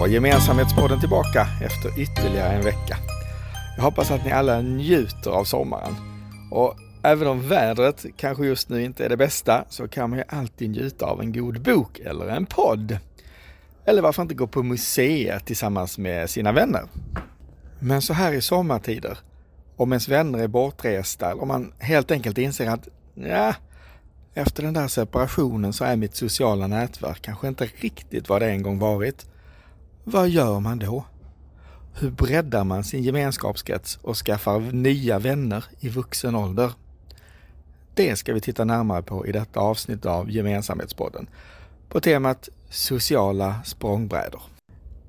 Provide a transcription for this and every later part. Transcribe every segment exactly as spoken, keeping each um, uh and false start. var Gemensamhetspodden tillbaka efter ytterligare en vecka. Jag hoppas att ni alla njuter av sommaren. Och även om vädret kanske just nu inte är det bästa, så kan man ju alltid njuta av en god bok eller en podd. Eller varför inte gå på museet tillsammans med sina vänner. Men så här i sommartider, om ens vänner är bortresta, eller om man helt enkelt inser att ja, efter den där separationen så är mitt sociala nätverk kanske inte riktigt vad det en gång varit. Vad gör man då? Hur breddar man sin gemenskapskrets och skaffar nya vänner i vuxen ålder? Det ska vi titta närmare på i detta avsnitt av Gemensamhetspodden på temat sociala språngbrädor.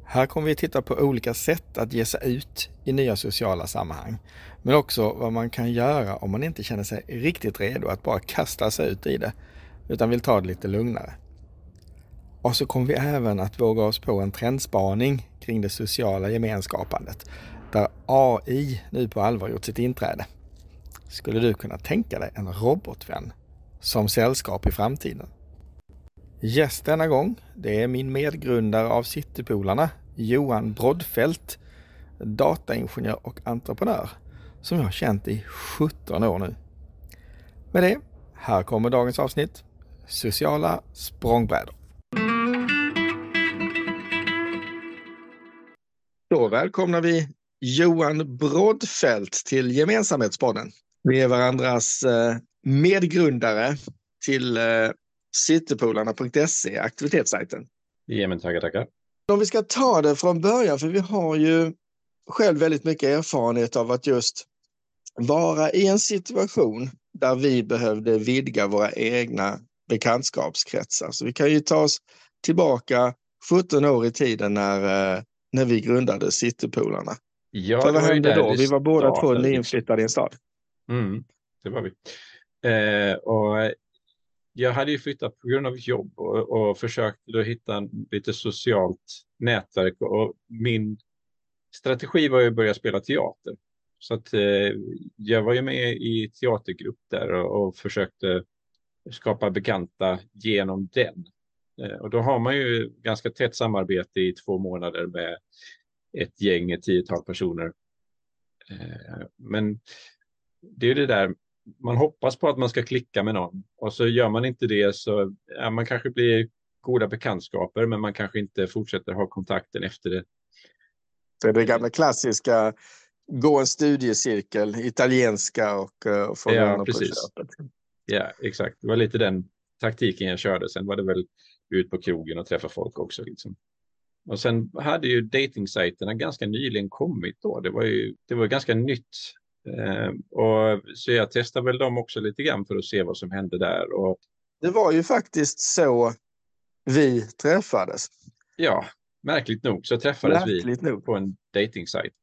Här kommer vi titta på olika sätt att ge sig ut i nya sociala sammanhang, men också vad man kan göra om man inte känner sig riktigt redo att bara kasta sig ut i det, utan vill ta det lite lugnare. Och så kommer vi även att våga oss på en trendspaning kring det sociala gemenskapandet, där A I nu på allvar gjort sitt inträde. Skulle du kunna tänka dig en robotvän som sällskap i framtiden? Gäst denna gång, det är min medgrundare av Citypolarna, Johan Broddfelt, dataingenjör och entreprenör, som jag har känt i sjutton år nu. Med det, här kommer dagens avsnitt, sociala språngbrädor. Då välkomnar vi Johan Broddfelt till Gemensamhetspodden. Vi är varandras medgrundare till citypolarna punkt se, aktivitetssajten. Ja, men tackar, tackar. Om vi ska ta det från början, för vi har ju själv väldigt mycket erfarenhet av att just vara i en situation där vi behövde vidga våra egna bekantskapskretsar. Så vi kan ju ta oss tillbaka sjutton år i tiden när, när vi grundade Citypolarna. Ja, för vad hände då? Vi var båda två nyinflyttade i en stad. Mm, det var vi. Eh, och Jag hade ju flyttat på grund av jobb och, och försökt då hitta lite socialt nätverk. Och min strategi var ju att börja spela teater. Så att, eh, jag var ju med i teatergrupp där och, och försökte skapa bekanta genom den. Eh, och då har man ju ganska tätt samarbete i två månader med ett gäng, ett tiotal personer. Eh, men det är ju det där. Man hoppas på att man ska klicka med någon och så gör man inte det, så ja, man kanske blir goda bekantskaper, men man kanske inte fortsätter ha kontakten efter det. Det är det gamla klassiska, gå en studiecirkel, italienska och, och få ja, någon precis. På köpet. Ja, exakt. Det var lite den taktiken jag körde. Sen var det väl ut på krogen och träffa folk också. Liksom. Och sen hade ju datingsajterna ganska nyligen kommit då. Det var ju det var ganska nytt. Uh, och så jag testade väl dem också lite grann för att se vad som hände där. Och det var ju faktiskt så vi träffades. Ja, märkligt nog så träffades märkligt vi nog. På en datingsajt.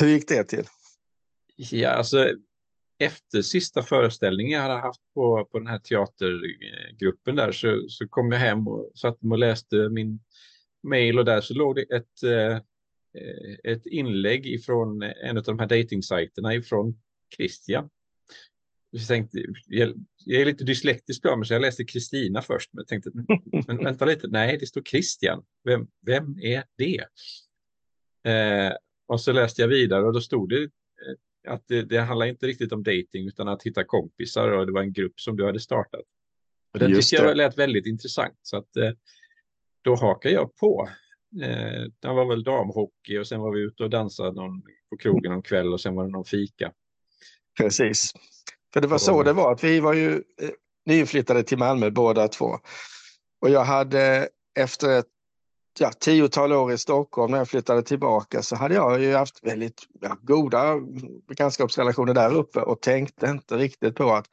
Hur gick det till? Ja, alltså efter sista föreställningen jag hade haft på, på den här teatergruppen där, så, så kom jag hem och satt och läste min mail, och där så låg det ett... Uh, ett inlägg ifrån en av de här datingsajterna ifrån Christian. Jag tänkte, jag är lite dyslektisk av mig, så jag läste Kristina först, men jag tänkte, men vänta lite, nej, det står Christian. Vem, vem är det? Eh, och så läste jag vidare, och då stod det att det, det handlar inte riktigt om dating utan att hitta kompisar, och det var en grupp som du hade startat. Och den tyckte jag lät väldigt intressant, så att eh, då hakar jag på. Eh, det var väl damhockey, och sen var vi ute och dansade någon på krogen någon kväll, och sen var det någon fika. Precis. För det var så det var, att vi var ju eh, nyflyttade till Malmö båda två. Och jag hade efter ett ja, tiotal år i Stockholm, när jag flyttade tillbaka, så hade jag ju haft väldigt ja, goda bekantskapsrelationer där uppe, och tänkte inte riktigt på att,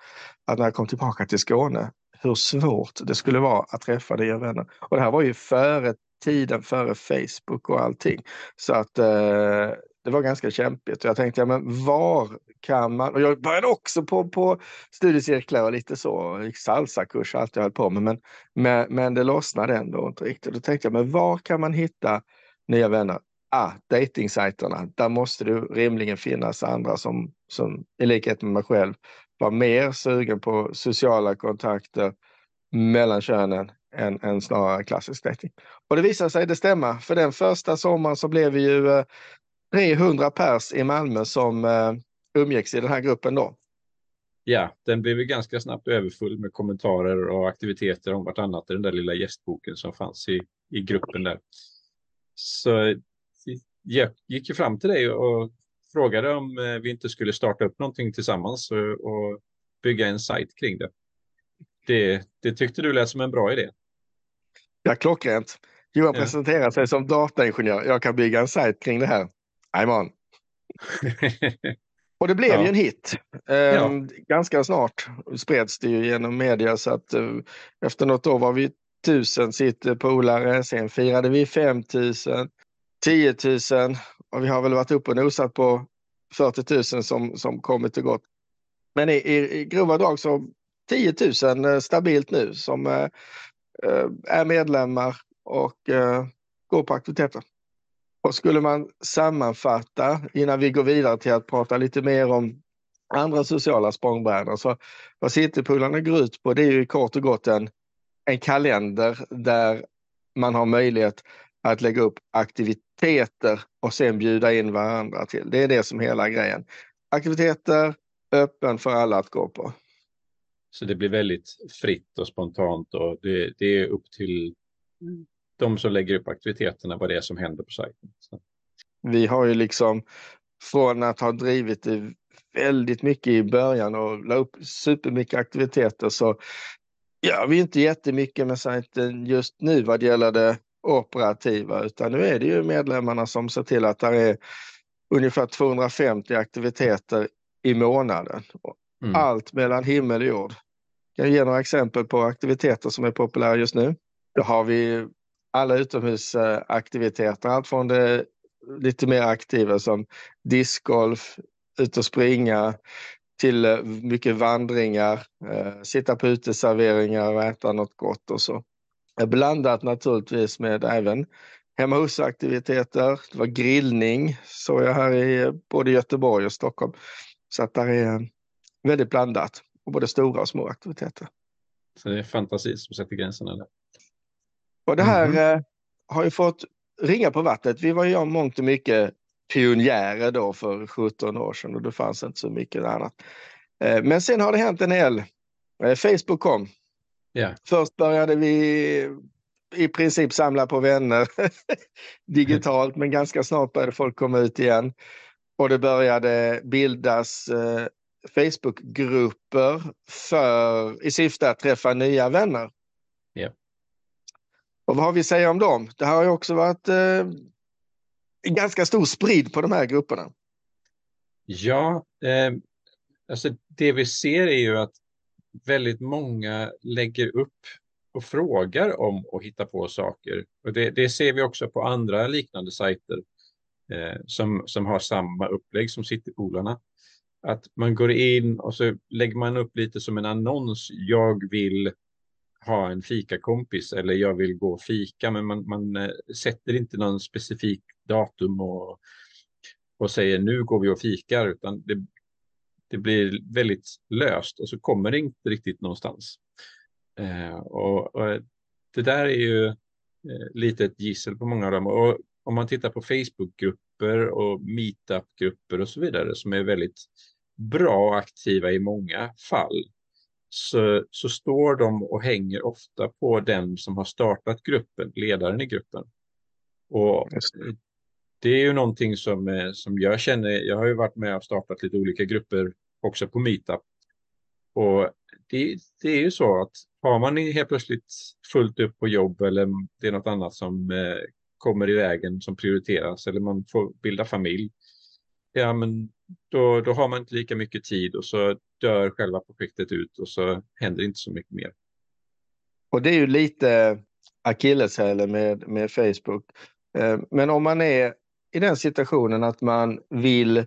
att när jag kom tillbaka till Skåne, hur svårt det skulle vara att träffa nya vänner. Och det här var ju före tiden före Facebook och allting. Så att eh, det var ganska kämpigt. Jag tänkte, ja, men var kan man... Och jag började också på, på studiecirklar och lite så. Salsa-kurs och allt jag höll på med. Men, men, men det lossnade ändå inte riktigt. Då tänkte jag, men var kan man hitta nya vänner? Ah, datingsajterna. Där måste det rimligen finnas andra som, som i likhet med mig själv var mer sugen på sociala kontakter mellan könen än, än snarare klassisk dating. Och det visade sig det stämma, för den första sommaren så blev vi ju eh, trehundra pers i Malmö som eh, umgicks i den här gruppen då. Ja, den blev ju ganska snabbt överfull med kommentarer och aktiviteter om vartannat i den där lilla gästboken som fanns i, i gruppen där. Så jag gick ju fram till dig och frågade om vi inte skulle starta upp någonting tillsammans och bygga en sajt kring det. Det, det tyckte du lät som en bra idé. Ja, klockrent. Johan ja. presenterar sig som dataingenjör. Jag kan bygga en sajt kring det här. Amen. Och det blev ja. ju en hit. Eh, ja. Ganska snart spreds det ju genom media, så att eh, efter något år var vi tusen citypolare, sen firade vi femtusen, tiotusen och vi har väl varit uppe och nosat på fyrtiotusen som, som kommit och gått. Men i, i, i grova drag så tiotusen stabilt nu som eh, är medlemmar och eh, går på aktiviteter. Och skulle man sammanfatta innan vi går vidare till att prata lite mer om andra sociala språngbrädor, så vad Citypolarna går ut på, det är ju kort och gott en, en kalender där man har möjlighet att lägga upp aktiviteter och sen bjuda in varandra till. Det är det som hela grejen. Aktiviteter öppen för alla att gå på. Så det blir väldigt fritt och spontant, och det, det är upp till de som lägger upp aktiviteterna vad det är som händer på sajten. Så. Vi har ju liksom från att ha drivit det väldigt mycket i början och la upp supermycket aktiviteter, så gör vi inte jättemycket med sajten just nu vad det gäller det operativa, utan nu är det ju medlemmarna som ser till att det är ungefär tvåhundrafemtio aktiviteter i månaden. Mm. Allt mellan himmel och jord. Jag kan ge några exempel på aktiviteter som är populära just nu. Då har vi alla utomhusaktiviteter, allt från det lite mer aktiva som discgolf, ut och springa, till mycket vandringar, eh, sitta på uteserveringar och äta något gott och så. Blandat naturligtvis med även hemma husaktiviteter, det var grillning, så jag här i både Göteborg och Stockholm. Så att det är väldigt blandat, och både stora och små aktiviteter. Så det är fantasi som sätter gränserna där. Och det här mm. eh, har ju fått ringa på vattnet. Vi var ju om mångt och mycket pionjärer då för sjutton år sedan, och det fanns inte så mycket annat. Eh, men sen har det hänt en hel. Eh, Facebook kom. Yeah. Först började vi i princip samla på vänner digitalt, mm. men ganska snart började folk komma ut igen. Och det började bildas eh, Facebookgrupper för, i syfte att träffa nya vänner. Ja. Yeah. Och vad har vi säga om dem? Det har ju också varit eh, en ganska stor sprid på de här grupperna. Ja, eh, alltså det vi ser är ju att väldigt många lägger upp och frågar om och hittar på saker. Och det, det ser vi också på andra liknande sajter eh, som, som har samma upplägg som Citypolarna. Att man går in och så lägger man upp lite som en annons. Jag vill ha en fikakompis, eller jag vill gå och fika, men man, man sätter inte någon specifik datum och, och säger nu går vi och fikar, utan det, det blir väldigt löst och så kommer det inte riktigt någonstans. Eh, och, och det där är ju eh, lite ett gissel på många av dem. Och om man tittar på Facebookgrupper och meetupgrupper och så vidare som är väldigt bra och aktiva i många fall, Så, så står de och hänger ofta på den som har startat gruppen, ledaren i gruppen. Och det är ju någonting som, som jag känner, jag har ju varit med och startat lite olika grupper också på Meetup. Och det, det är ju så att har man helt plötsligt fullt upp på jobb, eller det är något annat som kommer i vägen som prioriteras, eller man får bilda familj, ja men då, då har man inte lika mycket tid, och så dör själva projektet ut och så händer inte så mycket mer. Och det är ju lite akilleshälen med, med Facebook. Men om man är i den situationen att man vill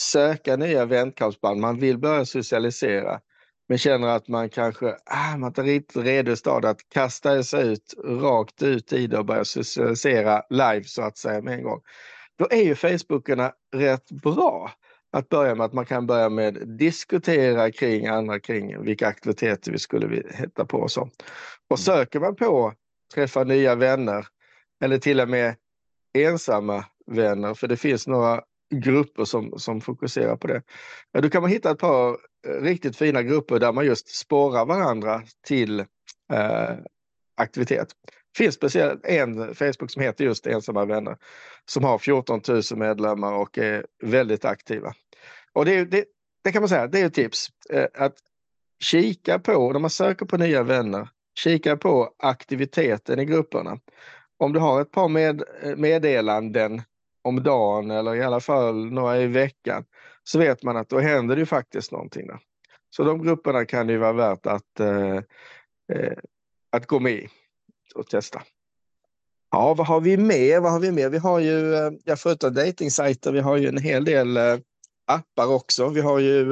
söka nya vänskapsband, man vill börja socialisera, men känner att man kanske ah, man inte riktigt redo stad att kasta sig ut, rakt ut i det och börja socialisera live så att säga med en gång. Då är ju Facebookerna rätt bra. att börja med att man kan börja med diskutera kring andra kring vilka aktiviteter vi skulle hitta på och så. Och söker man på träffa nya vänner eller till och med ensamma vänner, för det finns några grupper som, som fokuserar på det. Ja, då kan man hitta ett par riktigt fina grupper där man just spårar varandra till eh, aktivitet. Det finns speciellt en Facebook som heter just Ensamma vänner som har fjorton tusen medlemmar och är väldigt aktiva. Och det, det, det kan man säga, det är ett tips. Eh, att kika på, när man söker på nya vänner, kika på aktiviteten i grupperna. Om du har ett par med, meddelanden om dagen eller i alla fall några i veckan, så vet man att då händer det faktiskt någonting där. Så de grupperna kan ju vara värt att, eh, att gå med i och testa. Ja, vad har vi med? Vad har vi med? Vi har ju, jag förutom dejtingsajter, vi har ju en hel del appar också. Vi har ju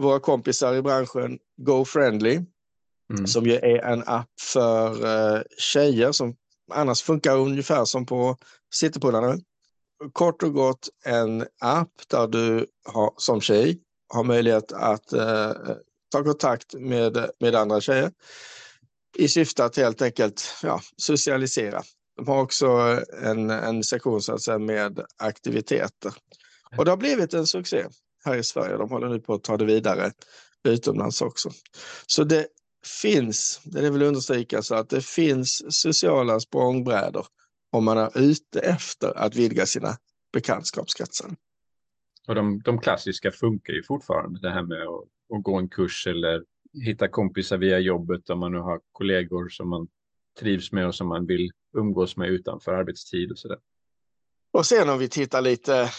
våra kompisar i branschen Go Friendly, mm. som ju är en app för tjejer som annars funkar ungefär som på Citypolarna. Kort och gott en app där du har, som tjej har möjlighet att eh, ta kontakt med, med andra tjejer i syfte att helt enkelt ja, socialisera. De har också en, en sektion så att säga, med aktiviteter. Och det har blivit en succé här i Sverige. De håller nu på att ta det vidare utomlands också. Så det finns, det vill understryka så att det finns sociala språngbrädor om man är ute efter att vidga sina bekantskapskretsar. Och de, de klassiska funkar ju fortfarande. Det här med att, att gå en kurs eller hitta kompisar via jobbet om man nu har kollegor som man trivs med och som man vill umgås med utanför arbetstid och sådär. Och sen om vi tittar lite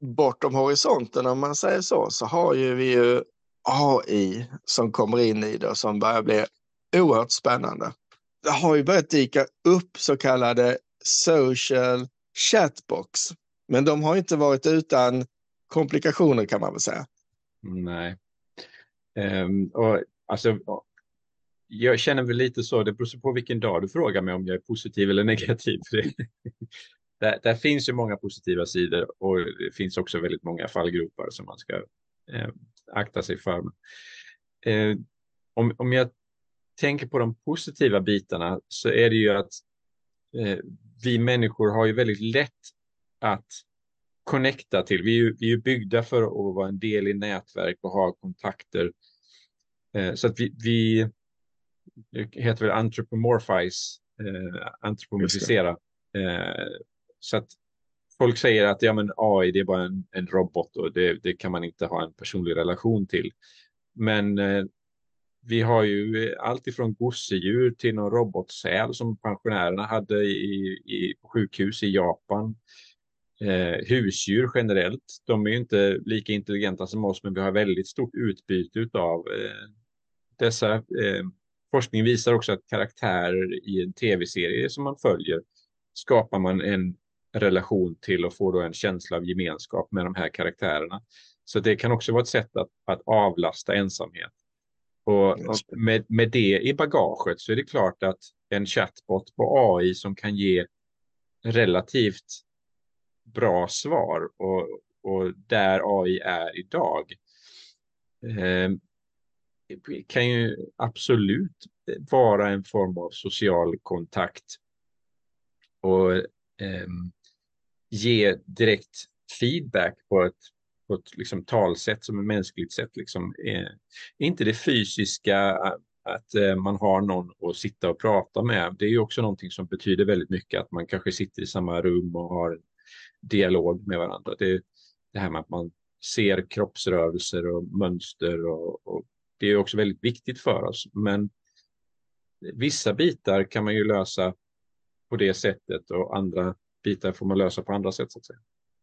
bortom horisonten om man säger så, så har ju vi ju A I som kommer in i det och som börjar bli oerhört spännande. Det har ju börjat dyka upp så kallade social chatbox. Men de har inte varit utan komplikationer kan man väl säga. Nej. Um, och, alltså, jag känner väl lite så, det beror på vilken dag du frågar mig om jag är positiv eller negativ. där, där finns ju många positiva sidor och det finns också väldigt många fallgropar som man ska eh, akta sig för. Eh, om, om jag tänker på de positiva bitarna så är det ju att eh, vi människor har ju väldigt lätt att connecta till. Vi är ju, vi är byggda för att vara en del i nätverk och ha kontakter. Eh, så att vi, vi det heter väl anthropomorphize, eh, antropomorfisera. Eh, så att folk säger att ja, men A I det är bara en, en robot och det, det kan man inte ha en personlig relation till. Men eh, vi har ju allt ifrån gosedjur till någon robotsäl som pensionärerna hade i, i sjukhus i Japan. Eh, husdjur generellt, de är ju inte lika intelligenta som oss, men vi har väldigt stort utbyte av eh, dessa. Eh, forskning visar också att karaktärer i en tv-serie som man följer skapar man en relation till och får då en känsla av gemenskap med de här karaktärerna. Så det kan också vara ett sätt att, att avlasta ensamhet. Och med, med det i bagaget så är det klart att en chatbot på A I som kan ge relativt bra svar och, och där A I är idag eh, kan ju absolut vara en form av social kontakt och eh, ge direkt feedback på ett på ett liksom, talsätt som är mänskligt sätt. Liksom, eh, inte det fysiska att, att eh, man har någon att sitta och prata med. Det är ju också någonting som betyder väldigt mycket att man kanske sitter i samma rum och har en dialog med varandra. Det, det här med att man ser kroppsrörelser och mönster och, och det är också väldigt viktigt för oss. Men vissa bitar kan man ju lösa på det sättet och andra bitar får man lösa på andra sätt så att säga.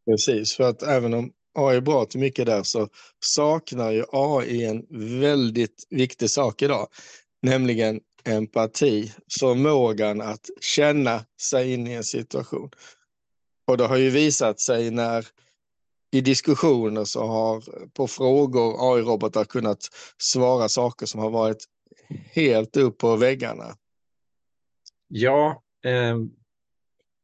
Precis, för att även om A I är bra till mycket där så saknar ju A I en väldigt viktig sak idag, nämligen empati, förmågan att känna sig in i en situation. Och det har ju visat sig när i diskussioner så har på frågor A I-robotar kunnat svara saker som har varit helt upp på väggarna. Ja, eh,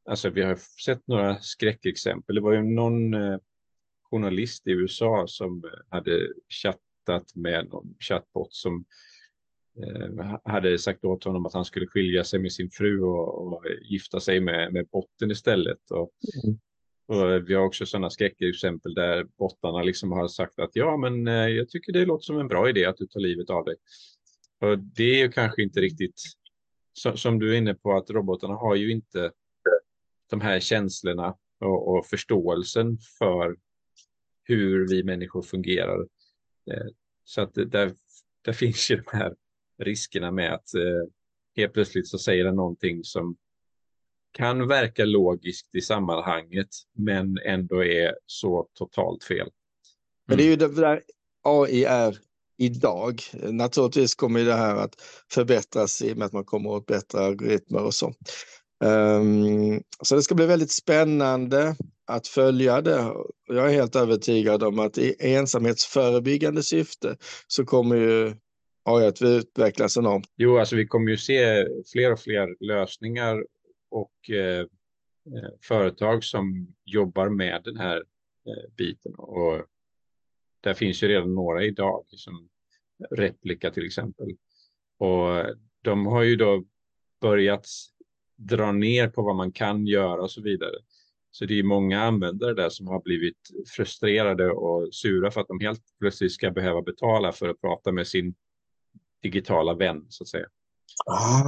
alltså vi har sett några skräckexempel. Det var ju någon eh, journalist i U S A som hade chattat med någon chatbot som eh, hade sagt åt honom att han skulle skilja sig med sin fru och, och gifta sig med, med botten istället. Och, mm. och vi har också sådana skräckexempel där bottarna liksom har sagt att ja, men eh, jag tycker det låter som en bra idé att du tar livet av dig. Och det är ju kanske inte riktigt så, som du är inne på, att robotarna har ju inte de här känslorna och, och förståelsen för hur vi människor fungerar. Så att där, där finns ju de här riskerna med att helt plötsligt så säger den någonting som kan verka logiskt i sammanhanget men ändå är så totalt fel. Mm. Men det är ju det där A I är idag. Naturligtvis kommer det här att förbättras i och med att man kommer åt bättre algoritmer och så. Um, så det ska bli väldigt spännande att följa det. Jag är helt övertygad om att i ensamhetsförebyggande syfte så kommer ju A I att utvecklas enormt. Jo, alltså vi kommer ju se fler och fler lösningar och eh, företag som jobbar med den här eh, biten. Och där finns ju redan några idag, som Replika till exempel. Och de har ju då börjat dra ner på vad man kan göra och så vidare. Så det är många användare där som har blivit frustrerade och sura för att de helt plötsligt ska behöva betala för att prata med sin digitala vän, så att säga. Ah,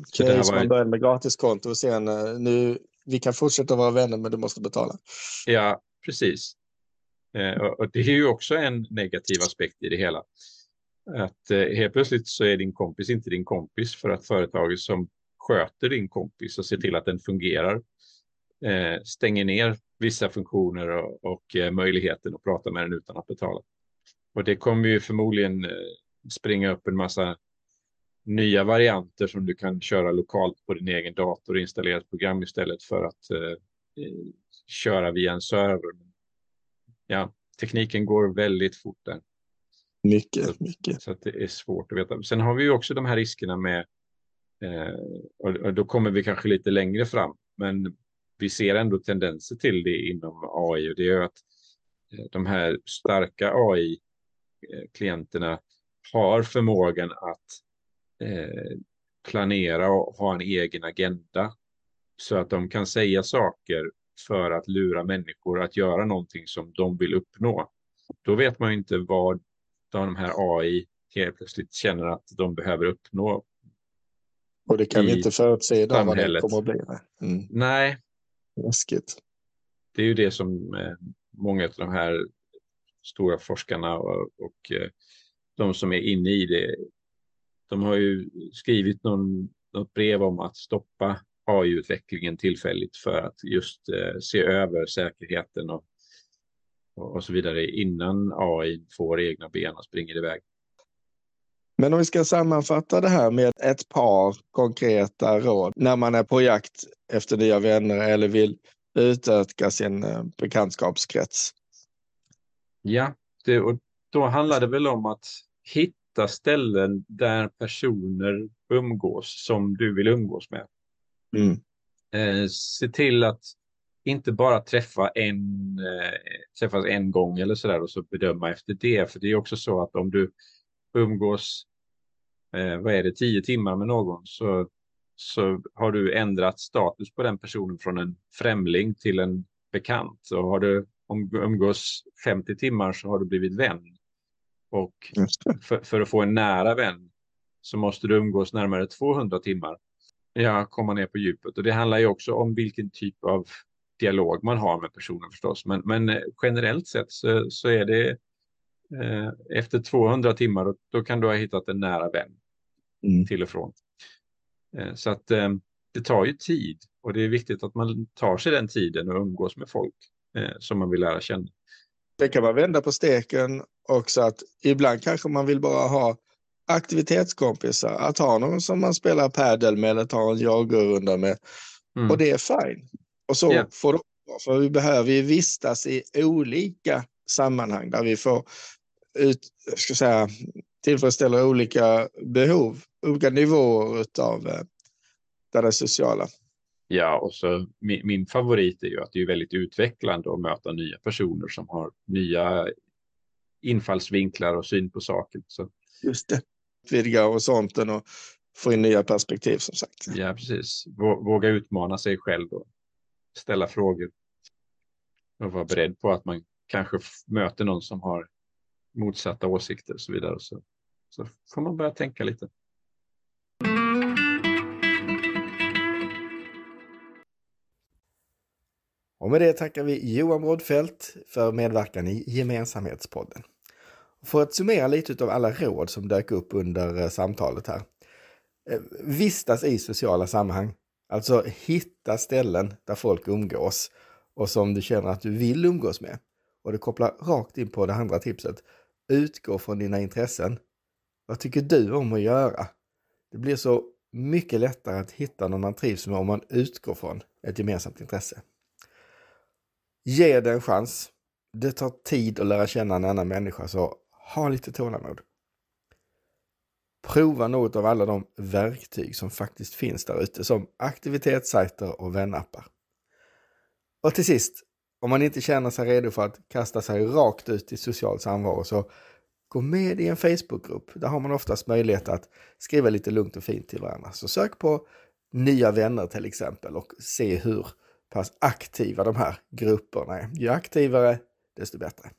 okej, okay. Så, så man ju... börjar med gratiskonto och sen nu, vi kan fortsätta vara vänner men du måste betala. Ja, precis. Och det är ju också en negativ aspekt i det hela. Att helt plötsligt så är din kompis inte din kompis för att företaget som sköter din kompis och ser till att den fungerar, eh, stänger ner vissa funktioner och, och eh, möjligheten att prata med den utan att betala. Och det kommer ju förmodligen eh, springa upp en massa nya varianter som du kan köra lokalt på din egen dator och installera ett program istället för att eh, köra via en server. Ja, tekniken går väldigt fort där. Mycket, så, mycket. Så att det är svårt att veta. Sen har vi ju också de här riskerna med Eh, och, och då kommer vi kanske lite längre fram, men vi ser ändå tendenser till det inom A I, och det är att de här starka A I-klienterna har förmågan att eh, planera och ha en egen agenda, så att de kan säga saker för att lura människor att göra någonting som de vill uppnå. Då vet man ju inte vad de här A I helt plötsligt känner att de behöver uppnå. Och det kan vi inte förutse idag vad det kommer att bli. Mm. Nej. Läskigt. Det är ju det som många av de här stora forskarna och, och de som är inne i det, de har ju skrivit någon, något brev om att stoppa A I-utvecklingen tillfälligt för att just eh, se över säkerheten och, och, och så vidare innan A I får egna ben och springer iväg. Men om vi ska sammanfatta det här med ett par konkreta råd när man är på jakt efter nya vänner eller vill utöka sin bekantskapskrets. Ja, det, och då handlar det väl om att hitta ställen där personer umgås som du vill umgås med. Mm. Eh, se till att inte bara träffa en, eh, träffas en gång eller sådär och så bedöma efter det. För det är också så att om du umgås eh, vad är det, tio timmar med någon, så, så har du ändrat status på den personen från en främling till en bekant. Så har du umgås femtio timmar så har du blivit vän. Och för, för att få en nära vän så måste du umgås närmare tvåhundra timmar. Ja, komma ner på djupet. Och det handlar ju också om vilken typ av dialog man har med personen förstås. Men, men generellt sett så, så är det efter tvåhundra timmar då, då kan du ha hittat en nära vän mm. till och från. Så att det tar ju tid, och det är viktigt att man tar sig den tiden och umgås med folk som man vill lära känna. Det kan man vända på steken också, att ibland kanske man vill bara ha aktivitetskompisar, att ha någon som man spelar padel med eller tar en joggerunda med mm. och det är fine. Och så yeah. får du, för vi behöver ju vistas i olika sammanhang där vi får ut, ska säga, tillfredsställa olika behov, olika nivåer utav det sociala. Ja, och så min, min favorit är ju att det är väldigt utvecklande att möta nya personer som har nya infallsvinklar och syn på saker. Så. Just det, vidga horisonten och få in nya perspektiv som sagt. Ja, precis. Våga utmana sig själv och ställa frågor. Och vara beredd på att man kanske möter någon som har motsatta åsikter och så vidare. Så, så får man börja tänka lite. Och med det tackar vi Johan Broddfelt för medverkan i Gemensamhetspodden. För att summera lite av alla råd som dök upp under samtalet här. Vistas i sociala sammanhang. Alltså hitta ställen där folk umgås och som du känner att du vill umgås med. Och det kopplar rakt in på det andra tipset. Utgå från dina intressen. Vad tycker du om att göra? Det blir så mycket lättare att hitta någon man trivs med om man utgår från ett gemensamt intresse. Ge det en chans. Det tar tid att lära känna en annan människa, så ha lite tålamod. Prova något av alla de verktyg som faktiskt finns där ute, som aktivitetssajter och vänappar. Och till sist, om man inte känner sig redo för att kasta sig rakt ut i social samvaro, så gå med i en Facebookgrupp. Där har man oftast möjlighet att skriva lite lugnt och fint till varandra. Så sök på nya vänner till exempel och se hur pass aktiva de här grupperna är. Ju aktivare, desto bättre.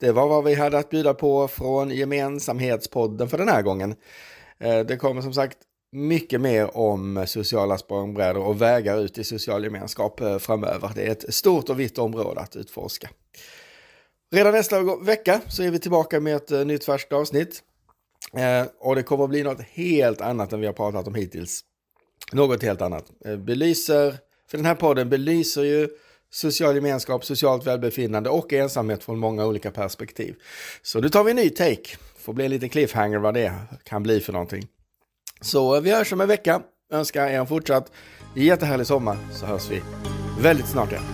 Det var vad vi hade att bjuda på från Gemensamhetspodden för den här gången. Det kommer som sagt mycket mer om sociala språngbrädor och vägar ut i social gemenskap framöver. Det är ett stort och vitt område att utforska. Redan nästa vecka så är vi tillbaka med ett nytt färskt avsnitt. Och det kommer att bli något helt annat än vi har pratat om hittills. Något helt annat. Belyser, för den här podden belyser ju social gemenskap, socialt välbefinnande och ensamhet från många olika perspektiv. Så nu tar vi en ny take. Får bli lite cliffhanger vad det kan bli för någonting. Så vi hörs om en vecka. Önskar er en fortsatt jättehärlig sommar. Så hörs vi väldigt snart igen.